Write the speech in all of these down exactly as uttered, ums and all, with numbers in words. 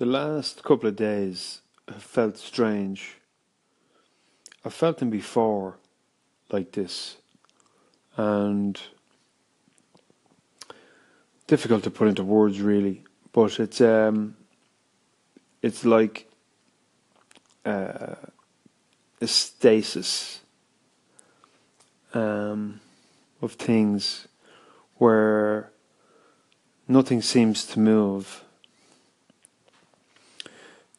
The last couple of days have felt strange. I've felt them before like this, and difficult to put into words really, but it's um, it's like uh, a stasis um, of things where nothing seems to move.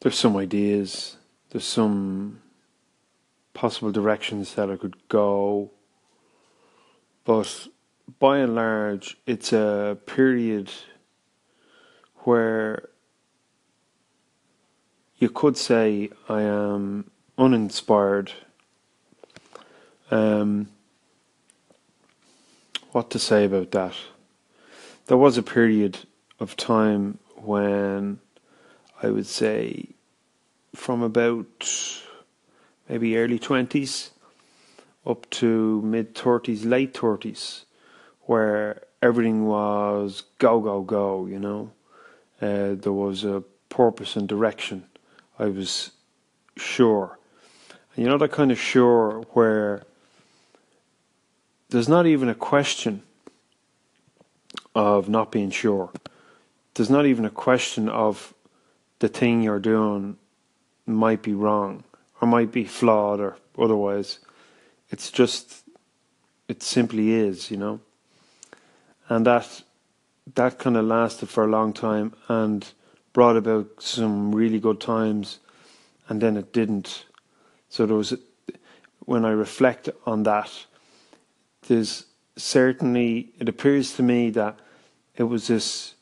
There's some ideas, there's some possible directions that I could go, but by and large it's a period where you could say I am uninspired. Um, what to say about that? There was a period of time when I would say from about maybe early twenties up to mid thirties, late thirties, where everything was go, go, go, you know. Uh, there was a purpose and direction. I was sure. And you know that kind of sure where there's not even a question of not being sure. There's not even a question of the thing you're doing might be wrong or might be flawed or otherwise. It's just, it simply is, you know. And that that kind of lasted for a long time and brought about some really good times, and then it didn't. So there was, when I reflect on that, there's certainly, it appears to me that it was this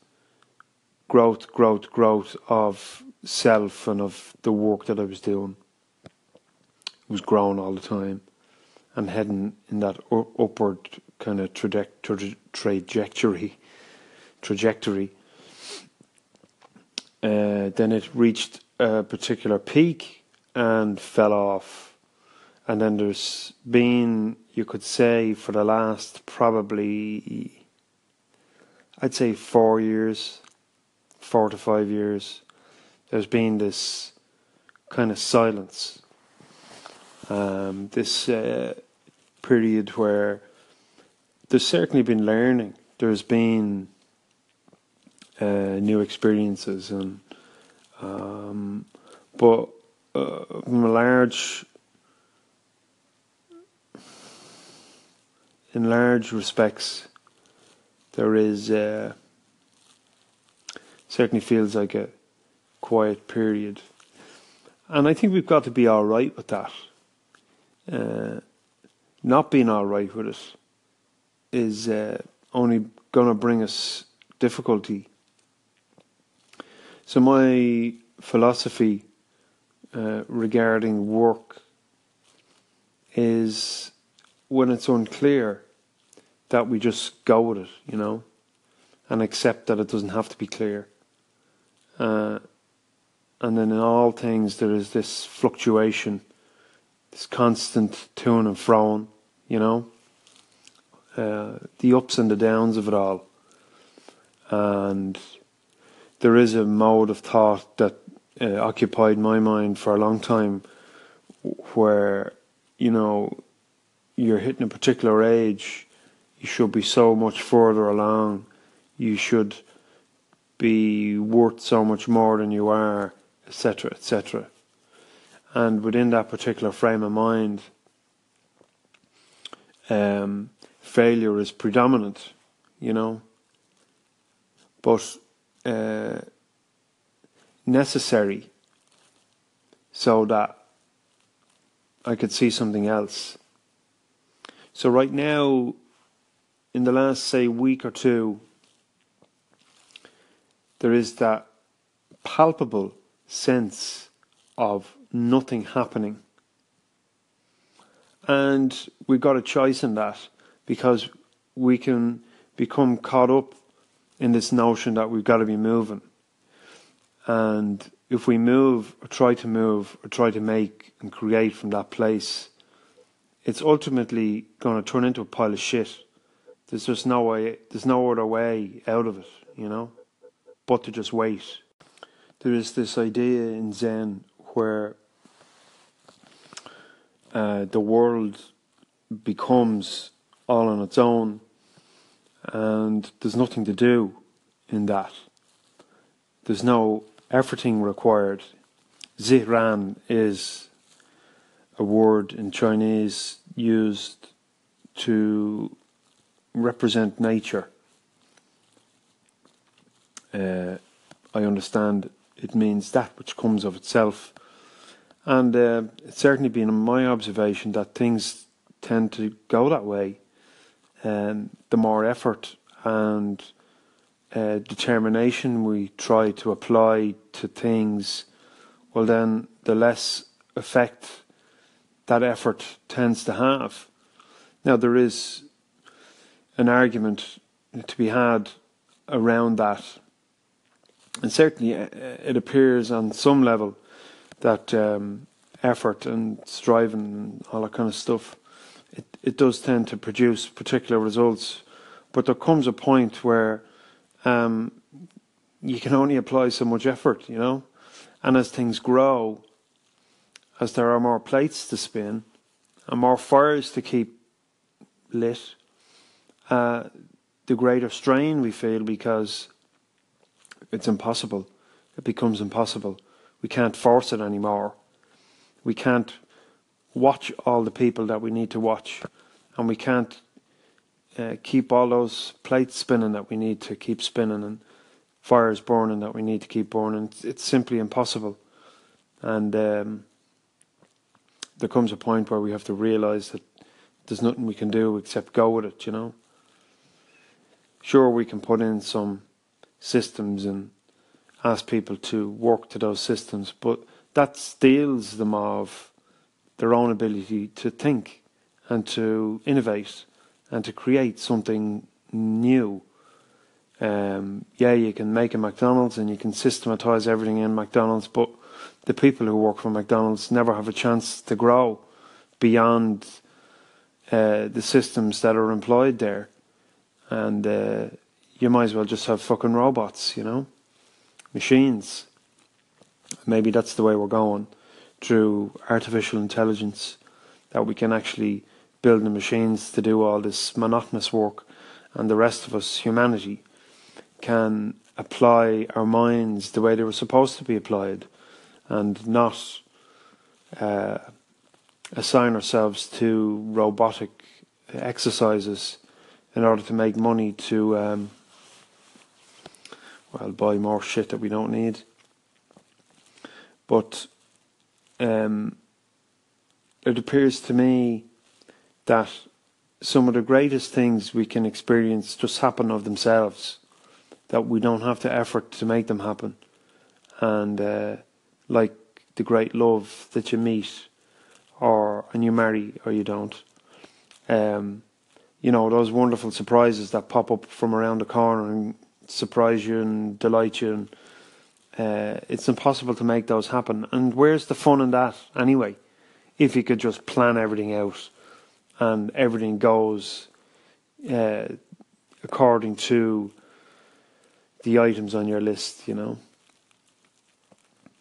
growth, growth, growth of self and of the work that I was doing. It was growing all the time and heading in that upward kind of traje- tra- trajectory. Trajectory. Uh, then it reached a particular peak and fell off. And then there's been, you could say, for the last probably, I'd say four years. Four to five years, there's been this kind of silence, um, this uh, period where there's certainly been learning, there's been uh, new experiences, and um, but uh, in a large, in large respects, there is. Uh, Certainly feels like a quiet period, and I think we've got to be all right with that. Uh, not being all right with it is uh, only going to bring us difficulty. So my philosophy uh, regarding work is, when it's unclear, that we just go with it, you know, and accept that it doesn't have to be clear. Uh, and then in all things there is this fluctuation, this constant to and fro, you know, uh, the ups and the downs of it all. And there is a mode of thought that uh, occupied my mind for a long time, where, you know, you're hitting a particular age, you should be so much further along, you should be worth so much more than you are, et cetera, et cetera. And within that particular frame of mind, um, failure is predominant, you know, but uh, necessary, so that I could see something else. So right now, in the last, say, week or two, there is that palpable sense of nothing happening. And we've got a choice in that, because we can become caught up in this notion that we've got to be moving. And if we move or try to move or try to make and create from that place, it's ultimately going to turn into a pile of shit. There's just no way, there's no other way out of it, you know, but to just wait. there is this idea in Zen where uh, the world becomes all on its own, and there's nothing to do in that. There's no efforting required. Ziran is a word in Chinese used to represent nature. Uh, I understand it means that which comes of itself, and uh, it's certainly been my observation that things tend to go that way. Um, the more effort and uh, determination we try to apply to things, well then the less effect that effort tends to have. Now, there is an argument to be had around that, and certainly it appears on some level that um, effort and striving and all that kind of stuff, it, it does tend to produce particular results, but there comes a point where um, you can only apply so much effort, you know. And as things grow, as there are more plates to spin and more fires to keep lit, uh, the greater strain we feel, because it's impossible. It becomes impossible. We can't force it anymore. We can't watch all the people that we need to watch, and we can't uh, keep all those plates spinning that we need to keep spinning, and fires burning that we need to keep burning. It's, it's simply impossible. And um, there comes a point where we have to realise that there's nothing we can do except go with it, you know. Sure, we can put in some systems and ask people to work to those systems, but that steals them of their own ability to think and to innovate and to create something new. Um, yeah, you can make a McDonald's and you can systematise everything in McDonald's, but the people who work for McDonald's never have a chance to grow beyond uh, the systems that are employed there. And uh, you might as well just have fucking robots, you know, machines. Maybe that's the way we're going, through artificial intelligence, that we can actually build the machines to do all this monotonous work, and the rest of us, humanity, can apply our minds the way they were supposed to be applied, and not uh, assign ourselves to robotic exercises in order to make money to... Um, well, buy more shit that we don't need. But um, it appears to me that some of the greatest things we can experience just happen of themselves, that we don't have to effort to make them happen. And uh, like the great love that you meet, or and you marry, or you don't. Um, you know, those wonderful surprises that pop up from around the corner and surprise you and delight you, and uh, it's impossible to make those happen. And where's the fun in that anyway, if you could just plan everything out and everything goes uh, according to the items on your list, you know?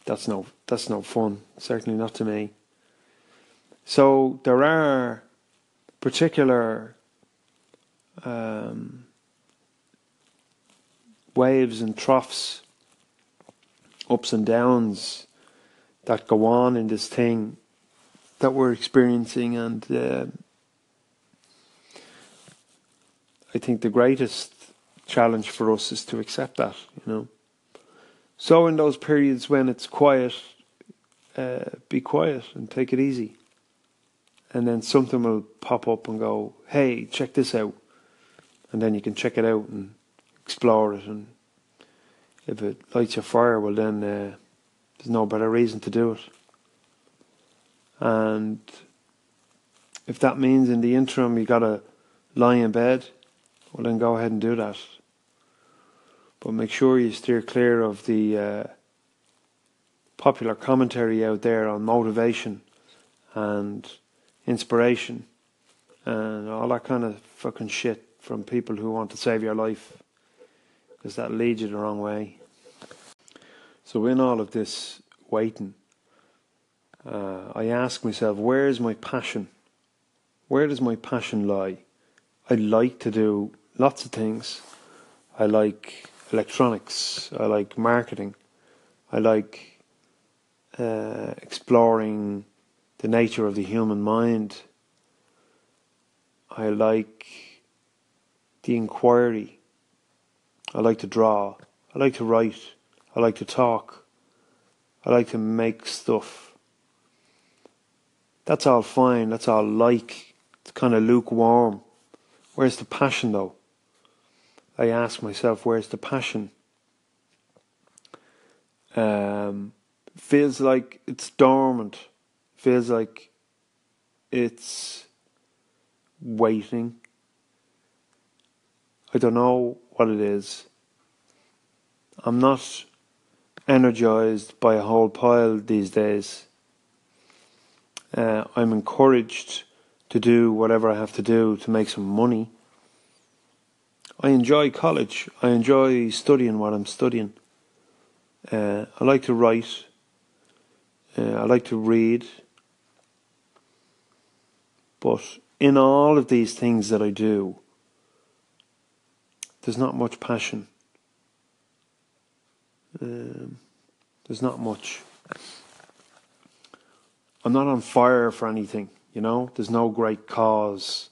That's no, that's no fun, certainly not to me. So there are particular um, waves and troughs, ups and downs that go on in this thing that we're experiencing, and uh, I think the greatest challenge for us is to accept that, you know. So in those periods when it's quiet, uh, be quiet and take it easy, and then something will pop up and go, hey, check this out, and then you can check it out and explore it, and if it lights your fire, well then uh, there's no better reason to do it. And if that means in the interim you gotta lie in bed, well then go ahead and do that, but make sure you steer clear of the uh, popular commentary out there on motivation and inspiration and all that kind of fucking shit from people who want to save your life, because that leads you the wrong way. So in all of this waiting, uh, I ask myself, where's my passion? Where does my passion lie? I like to do lots of things. I like electronics. I like marketing. I like uh, exploring the nature of the human mind. I like the inquiry. I like to draw. I like to write. I like to talk. I like to make stuff. That's all fine. That's all like. It's kind of lukewarm. Where's the passion, though? I ask myself, where's the passion? Um, feels like it's dormant. Feels like it's waiting. I don't know what it is. I'm not energized by a whole pile these days. Uh, I'm encouraged to do whatever I have to do to make some money. I enjoy college. I enjoy studying what I'm studying. Uh, I like to write. Uh, I like to read. But in all of these things that I do, there's not much passion. Um, there's not much. I'm not on fire for anything, you know. There's no great cause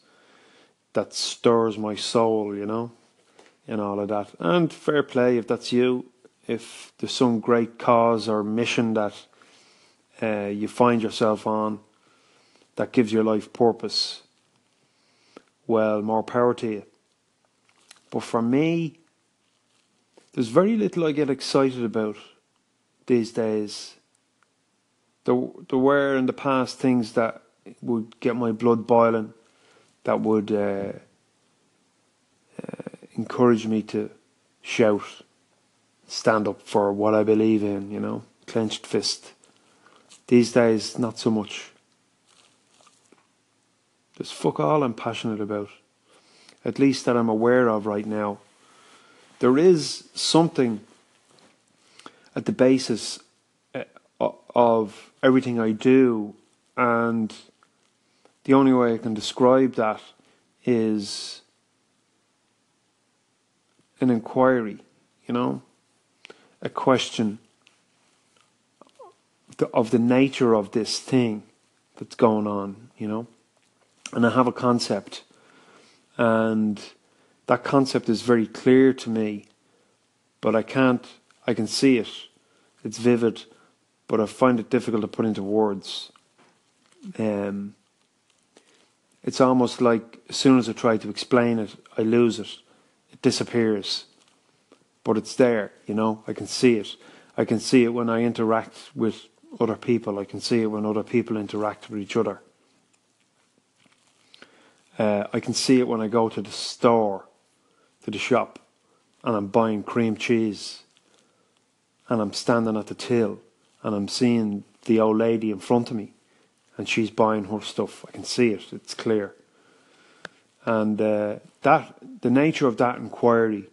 that stirs my soul, you know, and all of that. And fair play if that's you. If there's some great cause or mission that uh, you find yourself on that gives your life purpose, well, more power to you. But for me, there's very little I get excited about these days. There, there were in the past things that would get my blood boiling, that would uh, uh, encourage me to shout, stand up for what I believe in, you know, clenched fist. These days, not so much. There's fuck all I'm passionate about, at least that I'm aware of right now. There is something at the basis of everything I do, and the only way I can describe that is an inquiry, you know, a question of the nature of this thing that's going on, you know. And I have a concept, and that concept is very clear to me, but I can't, I can see it, it's vivid, but I find it difficult to put into words. Um, it's almost like as soon as I try to explain it, I lose it, it disappears, but it's there, you know, I can see it. I can see it when I interact with other people, I can see it when other people interact with each other. Uh, I can see it when I go to the store, to the shop, and I'm buying cream cheese, and I'm standing at the till, and I'm seeing the old lady in front of me, and she's buying her stuff. I can see it, it's clear. And uh, that, the nature of that inquiry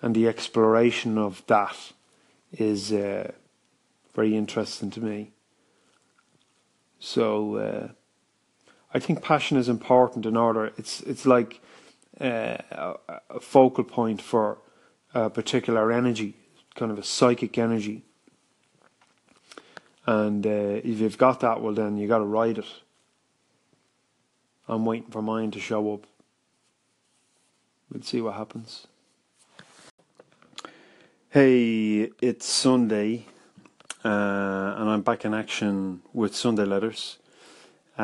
and the exploration of that is uh, very interesting to me. So uh, I think passion is important in order. It's it's like Uh, a focal point for a particular energy, kind of a psychic energy, and uh, if you've got that, well then you got to ride it. I'm waiting for mine to show up. We'll see what happens. Hey, it's Sunday, uh, and I'm back in action with Sunday Letters.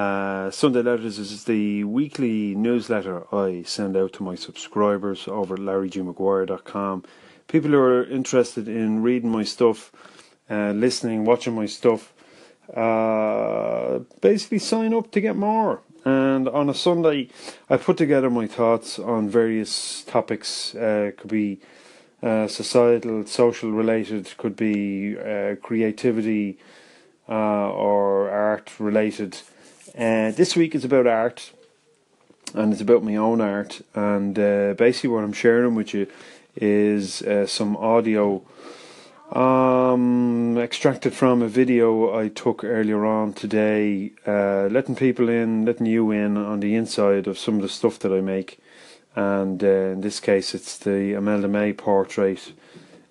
Uh, Sunday Letters is the weekly newsletter I send out to my subscribers over at larry g maguire dot com. People who are interested in reading my stuff, uh, listening, watching my stuff, uh, basically sign up to get more. And on a Sunday, I put together my thoughts on various topics. Uh, could be uh, societal, social related, could be uh, creativity uh, or art related. Uh, this week is about art, and it's about my own art, and uh, basically what I'm sharing with you is uh, some audio um, extracted from a video I took earlier on today, uh, letting people in, letting you in on the inside of some of the stuff that I make. And uh, in this case, it's the Imelda May portrait.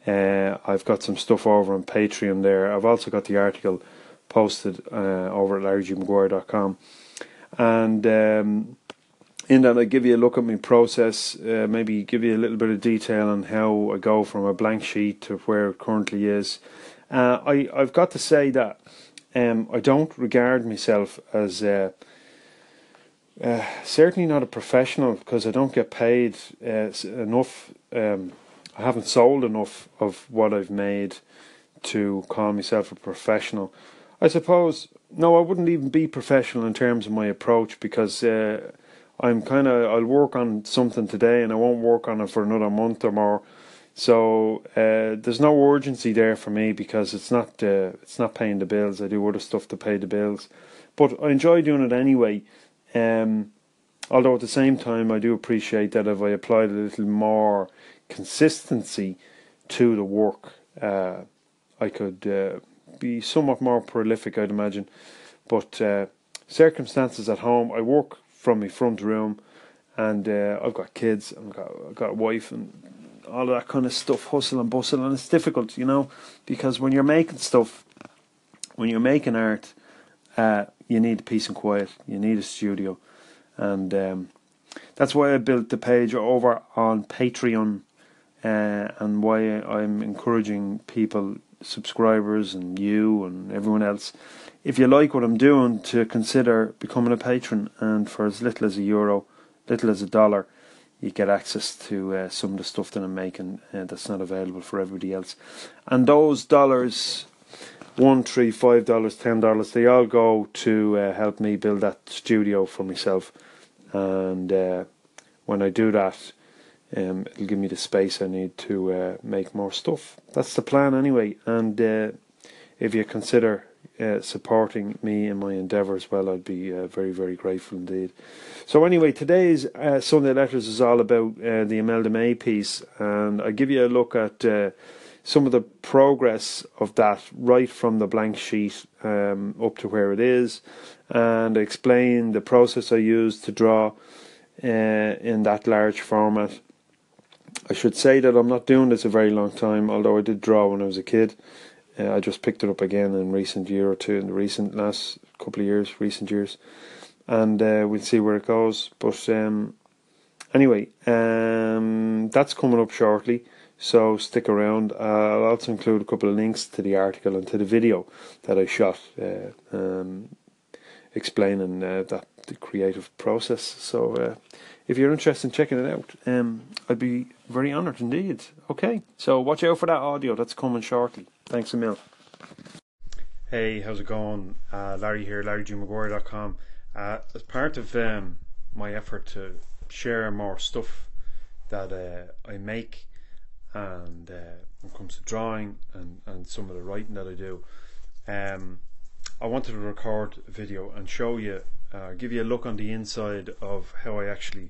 Uh, I've got some stuff over on Patreon there. I've also got the article posted uh, over at larry g maguire dot com. And um, in that, I give you a look at my process, uh, maybe give you a little bit of detail on how I go from a blank sheet to where it currently is. Uh, I, I've got to say that um, I don't regard myself as uh, uh, certainly not a professional, because I don't get paid uh, enough. Um, I haven't sold enough of what I've made to call myself a professional. I suppose, no, I wouldn't even be professional in terms of my approach, because uh, I'm kind of, I'll work on something today and I won't work on it for another month or more. So uh, there's no urgency there for me, because it's not uh, it's not paying the bills. I do other stuff to pay the bills, but I enjoy doing it anyway. Um, although at the same time, I do appreciate that if I applied a little more consistency to the work, uh, I could uh, be somewhat more prolific, I'd imagine. But uh, circumstances at home, I work from my front room, and uh, I've got kids, and I've got, I've got a wife, and all of that kind of stuff, hustle and bustle, and it's difficult, you know, because when you're making stuff, when you're making art, uh, you need peace and quiet, you need a studio, and um, that's why I built the page over on Patreon, uh, and why I'm encouraging people, subscribers and you and everyone else, if you like what I'm doing, to consider becoming a patron, and for as little as a euro, little as a dollar, you get access to uh, some of the stuff that I'm making uh, that's not available for everybody else. And those dollars, one, three, five dollars, ten dollars, they all go to uh, help me build that studio for myself. And uh, when I do that, um, it'll give me the space I need to uh, make more stuff. That's the plan anyway. And uh, if you consider Uh, supporting me in my endeavours, well, I'd be uh, very, very grateful indeed. So anyway, today's uh, Sunday Letters is all about uh, the Imelda May piece, and I give you a look at uh, some of the progress of that, right from the blank sheet um, up to where it is, and explain the process I used to draw uh, in that large format. I should say that I'm not doing this a very long time, although I did draw when I was a kid. Uh, I just picked it up again in recent year or two, in the recent last couple of years, recent years, and uh, we'll see where it goes. But um, anyway, um, that's coming up shortly, so stick around. Uh, I'll also include a couple of links to the article and to the video that I shot, uh, um, explaining uh, that the creative process. So uh, if you're interested in checking it out, um, I'd be very honoured indeed. Okay, so watch out for that audio. That's coming shortly. Thanks, Emil. Hey, how's it going? Uh, Larry here, larry g maguire dot com. Uh, as part of um, my effort to share more stuff that uh, I make, and uh, when it comes to drawing and, and some of the writing that I do, um, I wanted to record a video and show you, uh, give you a look on the inside of how I actually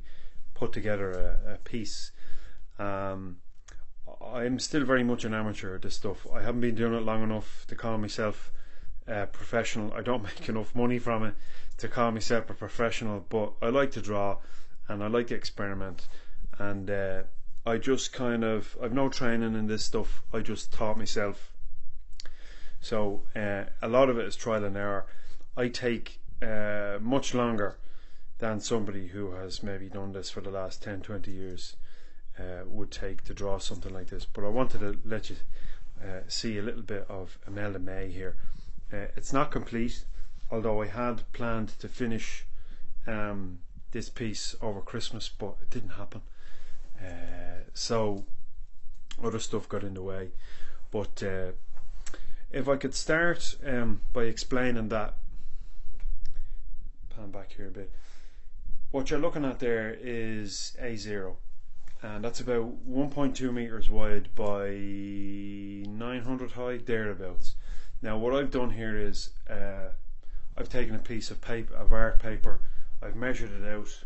put together a, a piece. Um, I'm still very much an amateur at this stuff. I haven't been doing it long enough to call myself a professional. I don't make enough money from it to call myself a professional, but I like to draw and I like to experiment, and uh, I just kind of, I've no training in this stuff, I just taught myself. So uh, a lot of it is trial and error. I take uh, much longer than somebody who has maybe done this for the last ten, twenty years. Uh, would take to draw something like this, but I wanted to let you uh, see a little bit of Imelda May here. Uh, it's not complete, although I had planned to finish um, this piece over Christmas, but it didn't happen, uh, so other stuff got in the way. But uh, if I could start um, by explaining that, pan back here a bit, what you're looking at there is A zero. And that's about one point two meters wide by nine hundred high, thereabouts. Now what I've done here is uh, I've taken a piece of paper, of art paper, I've measured it out,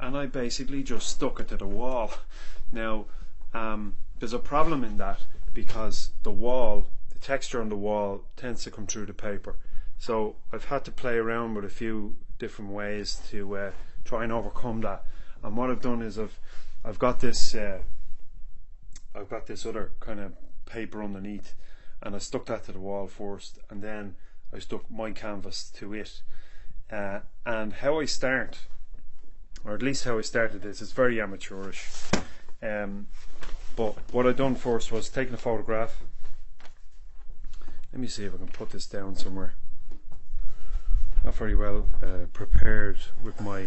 and I basically just stuck it to the wall. Now um, there's a problem in that, because the wall, the texture on the wall tends to come through the paper. So I've had to play around with a few different ways to uh, try and overcome that. And what I've done is I've I've got this uh, I've got this other kind of paper underneath, and I stuck that to the wall first, and then I stuck my canvas to it. Uh, and how I start, or at least how I started this, is very amateurish. Um, but what I done first was taking a photograph. Let me see if I can put this down somewhere. Not very well uh, prepared with my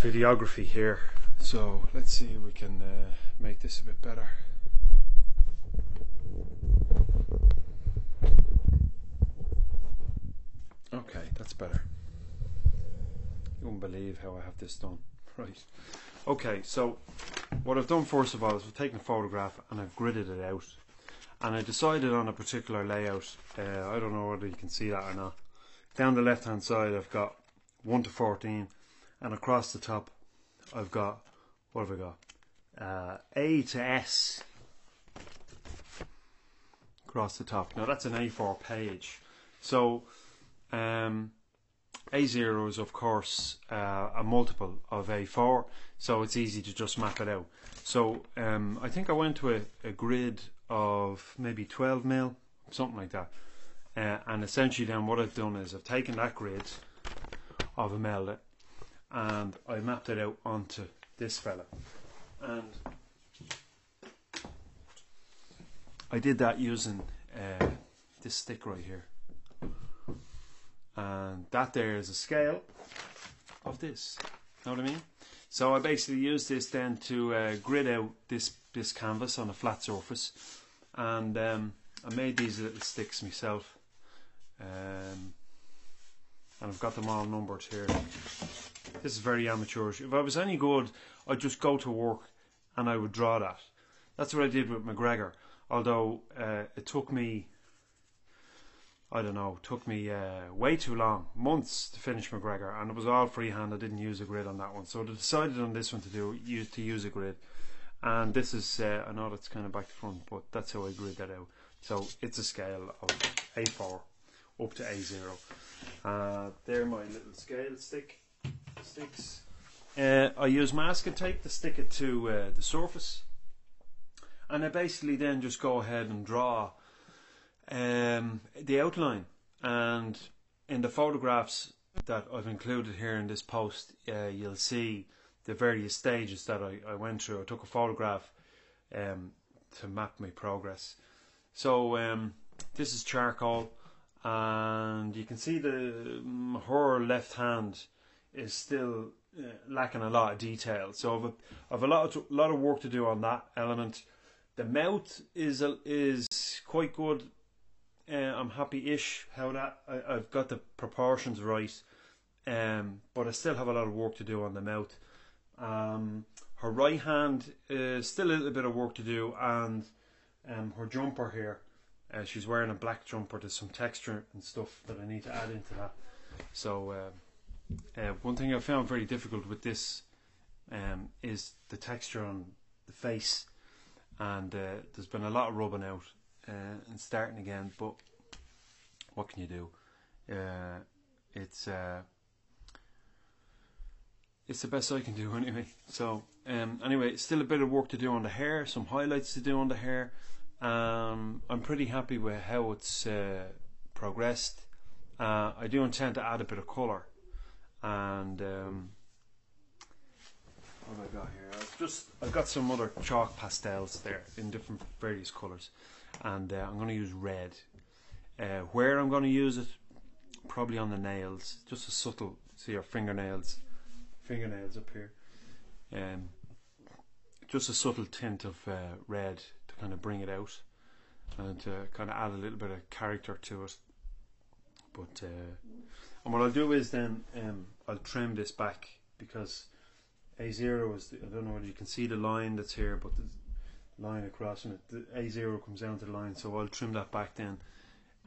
videography here. So let's see if we can uh, make this a bit better. Okay, that's better. You wouldn't believe how I have this done. Right. Okay, so what I've done first of all is I've taken a photograph and I've gridded it out. And I decided on a particular layout. Uh, I don't know whether you can see that or not. Down the left hand side I've got one to fourteen, and across the top I've got, what have I got? Uh, A to S across the top. Now that's an A four page. So um, A zero is of course uh, a multiple of A four, so it's easy to just map it out. So um, I think I went to a, a grid of maybe twelve mil, something like that. Uh, and essentially then what I've done is I've taken that grid of Imelda and I mapped it out onto this fella. And I did that using uh, this stick right here. And that there is a scale of this. Know what I mean? So I basically used this then to uh, grid out this this canvas on a flat surface, and um, I made these little sticks myself, um, and I've got them all numbered here. This is very amateurish. If I was any good, I'd just go to work and I would draw that. That's what I did with McGregor. Although uh, it took me, I don't know, took me uh, way too long, months to finish McGregor, and it was all freehand. I didn't use a grid on that one, so I decided on this one to do use to use a grid. And this is, uh, I know that's kind of back to front, but that's how I grid that out. So it's a scale of A four up to A zero. Uh, they're my little scale stick sticks. Uh, I use masking tape to stick it to uh, the surface, and I basically then just go ahead and draw um, the outline. And in the photographs that I've included here in this post, uh, you'll see the various stages that I, I went through. I took a photograph um, to map my progress. So um, this is charcoal, and you can see the um, her left hand is still uh, lacking a lot of detail. So I've a, I've a lot of, lot of work to do on that element. The mouth is a, is quite good. Uh, I'm happy-ish how that I, I've got the proportions right, um, but I still have a lot of work to do on the mouth. Um, her right hand is still a little bit of work to do, and um, her jumper here, uh, she's wearing a black jumper. There's some texture and stuff that I need to add into that. So uh, uh, one thing I found very difficult with this um, is the texture on the face, and uh, there's been a lot of rubbing out uh, and starting again, but what can you do? Uh, it's uh, It's the best I can do anyway. So um, anyway, still a bit of work to do on the hair, some highlights to do on the hair. Um, I'm pretty happy with how it's uh, progressed. Uh, I do intend to add a bit of colour. And um, what have I got here? I've just I've got some other chalk pastels there in different various colours, and uh, I'm going to use red. Uh, where I'm going to use it, probably on the nails, just a subtle. See your fingernails. fingernails up here, um, just a subtle tint of uh, red to kind of bring it out and to kind of add a little bit of character to it. But uh, and what I'll do is then um, I'll trim this back, because A zero is the, I don't know whether you can see the line that's here, but the line across and the A zero comes down to the line, so I'll trim that back then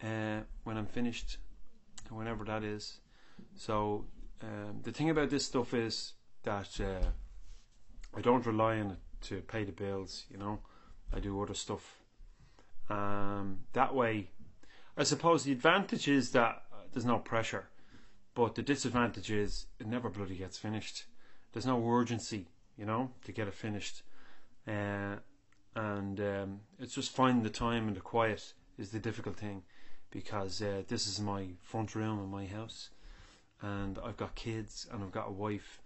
uh, when I'm finished, whenever that is. So Um, the thing about this stuff is that uh, I don't rely on it to pay the bills, you know. I do other stuff Um, that way, I suppose the advantage is that there's no pressure, but the disadvantage is it never bloody gets finished. There's no urgency, you know, to get it finished. Uh, and um, it's just finding the time and the quiet is the difficult thing, because uh, this is my front room in my house, and I've got kids and I've got a wife,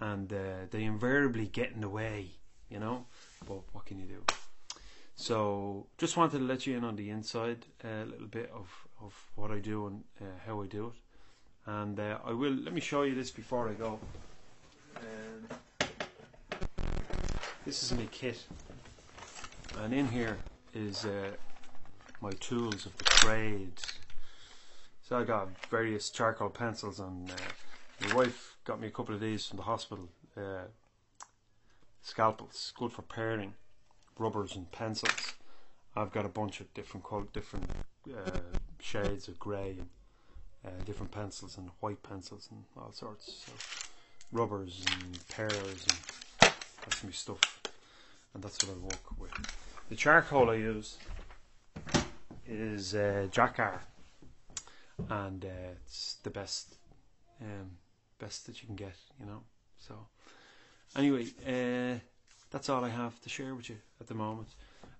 and uh, they invariably get in the way, you know, but what can you do? So just wanted to let you in on the inside a uh, little bit of, of what I do and uh, how I do it. And uh, I will, let me show you this before I go. Um, this is my kit, and in here is uh, my tools of the trade. So I got various charcoal pencils, and uh, my wife got me a couple of these from the hospital. Uh, scalpels, good for paring, rubbers and pencils. I've got a bunch of different color, different uh, shades of grey, and uh, different pencils and white pencils and all sorts. So rubbers and pairs, and that's my stuff, and that's what I work with. The charcoal I use is uh, Jacar, and uh, it's the best, um, best that you can get, you know. So anyway, uh, that's all I have to share with you at the moment.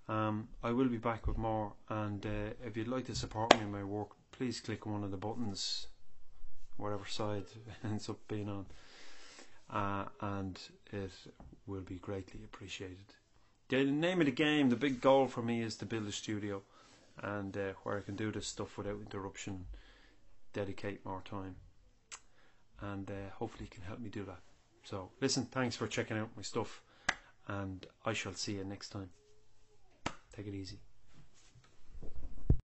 Um, I will be back with more, and uh, if you'd like to support me in my work, please click one of the buttons, whatever side it ends up being on, uh, and it will be greatly appreciated. The name of the game, the big goal for me, is to build a studio, and uh, where I can do this stuff without interruption, dedicate more time, and uh, hopefully you can help me do that. So listen, thanks for checking out my stuff, and I shall see you next time. Take it easy.